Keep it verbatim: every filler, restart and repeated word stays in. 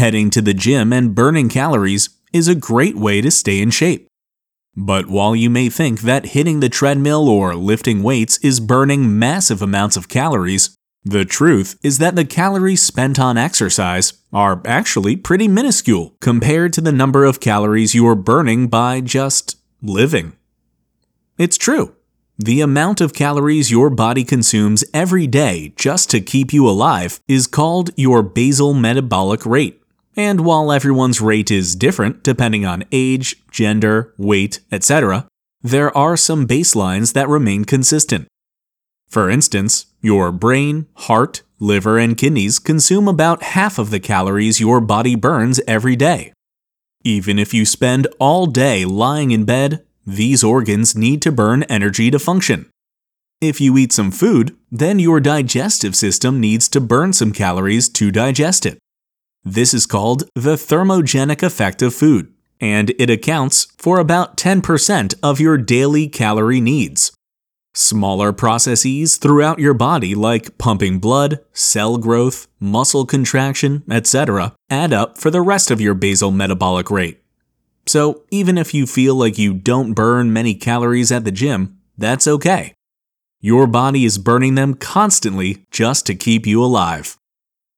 Heading to the gym and burning calories is a great way to stay in shape. But while you may think that hitting the treadmill or lifting weights is burning massive amounts of calories, the truth is that the calories spent on exercise are actually pretty minuscule compared to the number of calories you are burning by just living. It's true. The amount of calories your body consumes every day just to keep you alive is called your basal metabolic rate. And while everyone's rate is different depending on age, gender, weight, et cetera, there are some baselines that remain consistent. For instance, your brain, heart, liver, and kidneys consume about half of the calories your body burns every day. Even if you spend all day lying in bed, these organs need to burn energy to function. If you eat some food, then your digestive system needs to burn some calories to digest it. This is called the thermogenic effect of food, and it accounts for about ten percent of your daily calorie needs. Smaller processes throughout your body like pumping blood, cell growth, muscle contraction, et cetera add up for the rest of your basal metabolic rate. So even if you feel like you don't burn many calories at the gym, that's okay. Your body is burning them constantly just to keep you alive.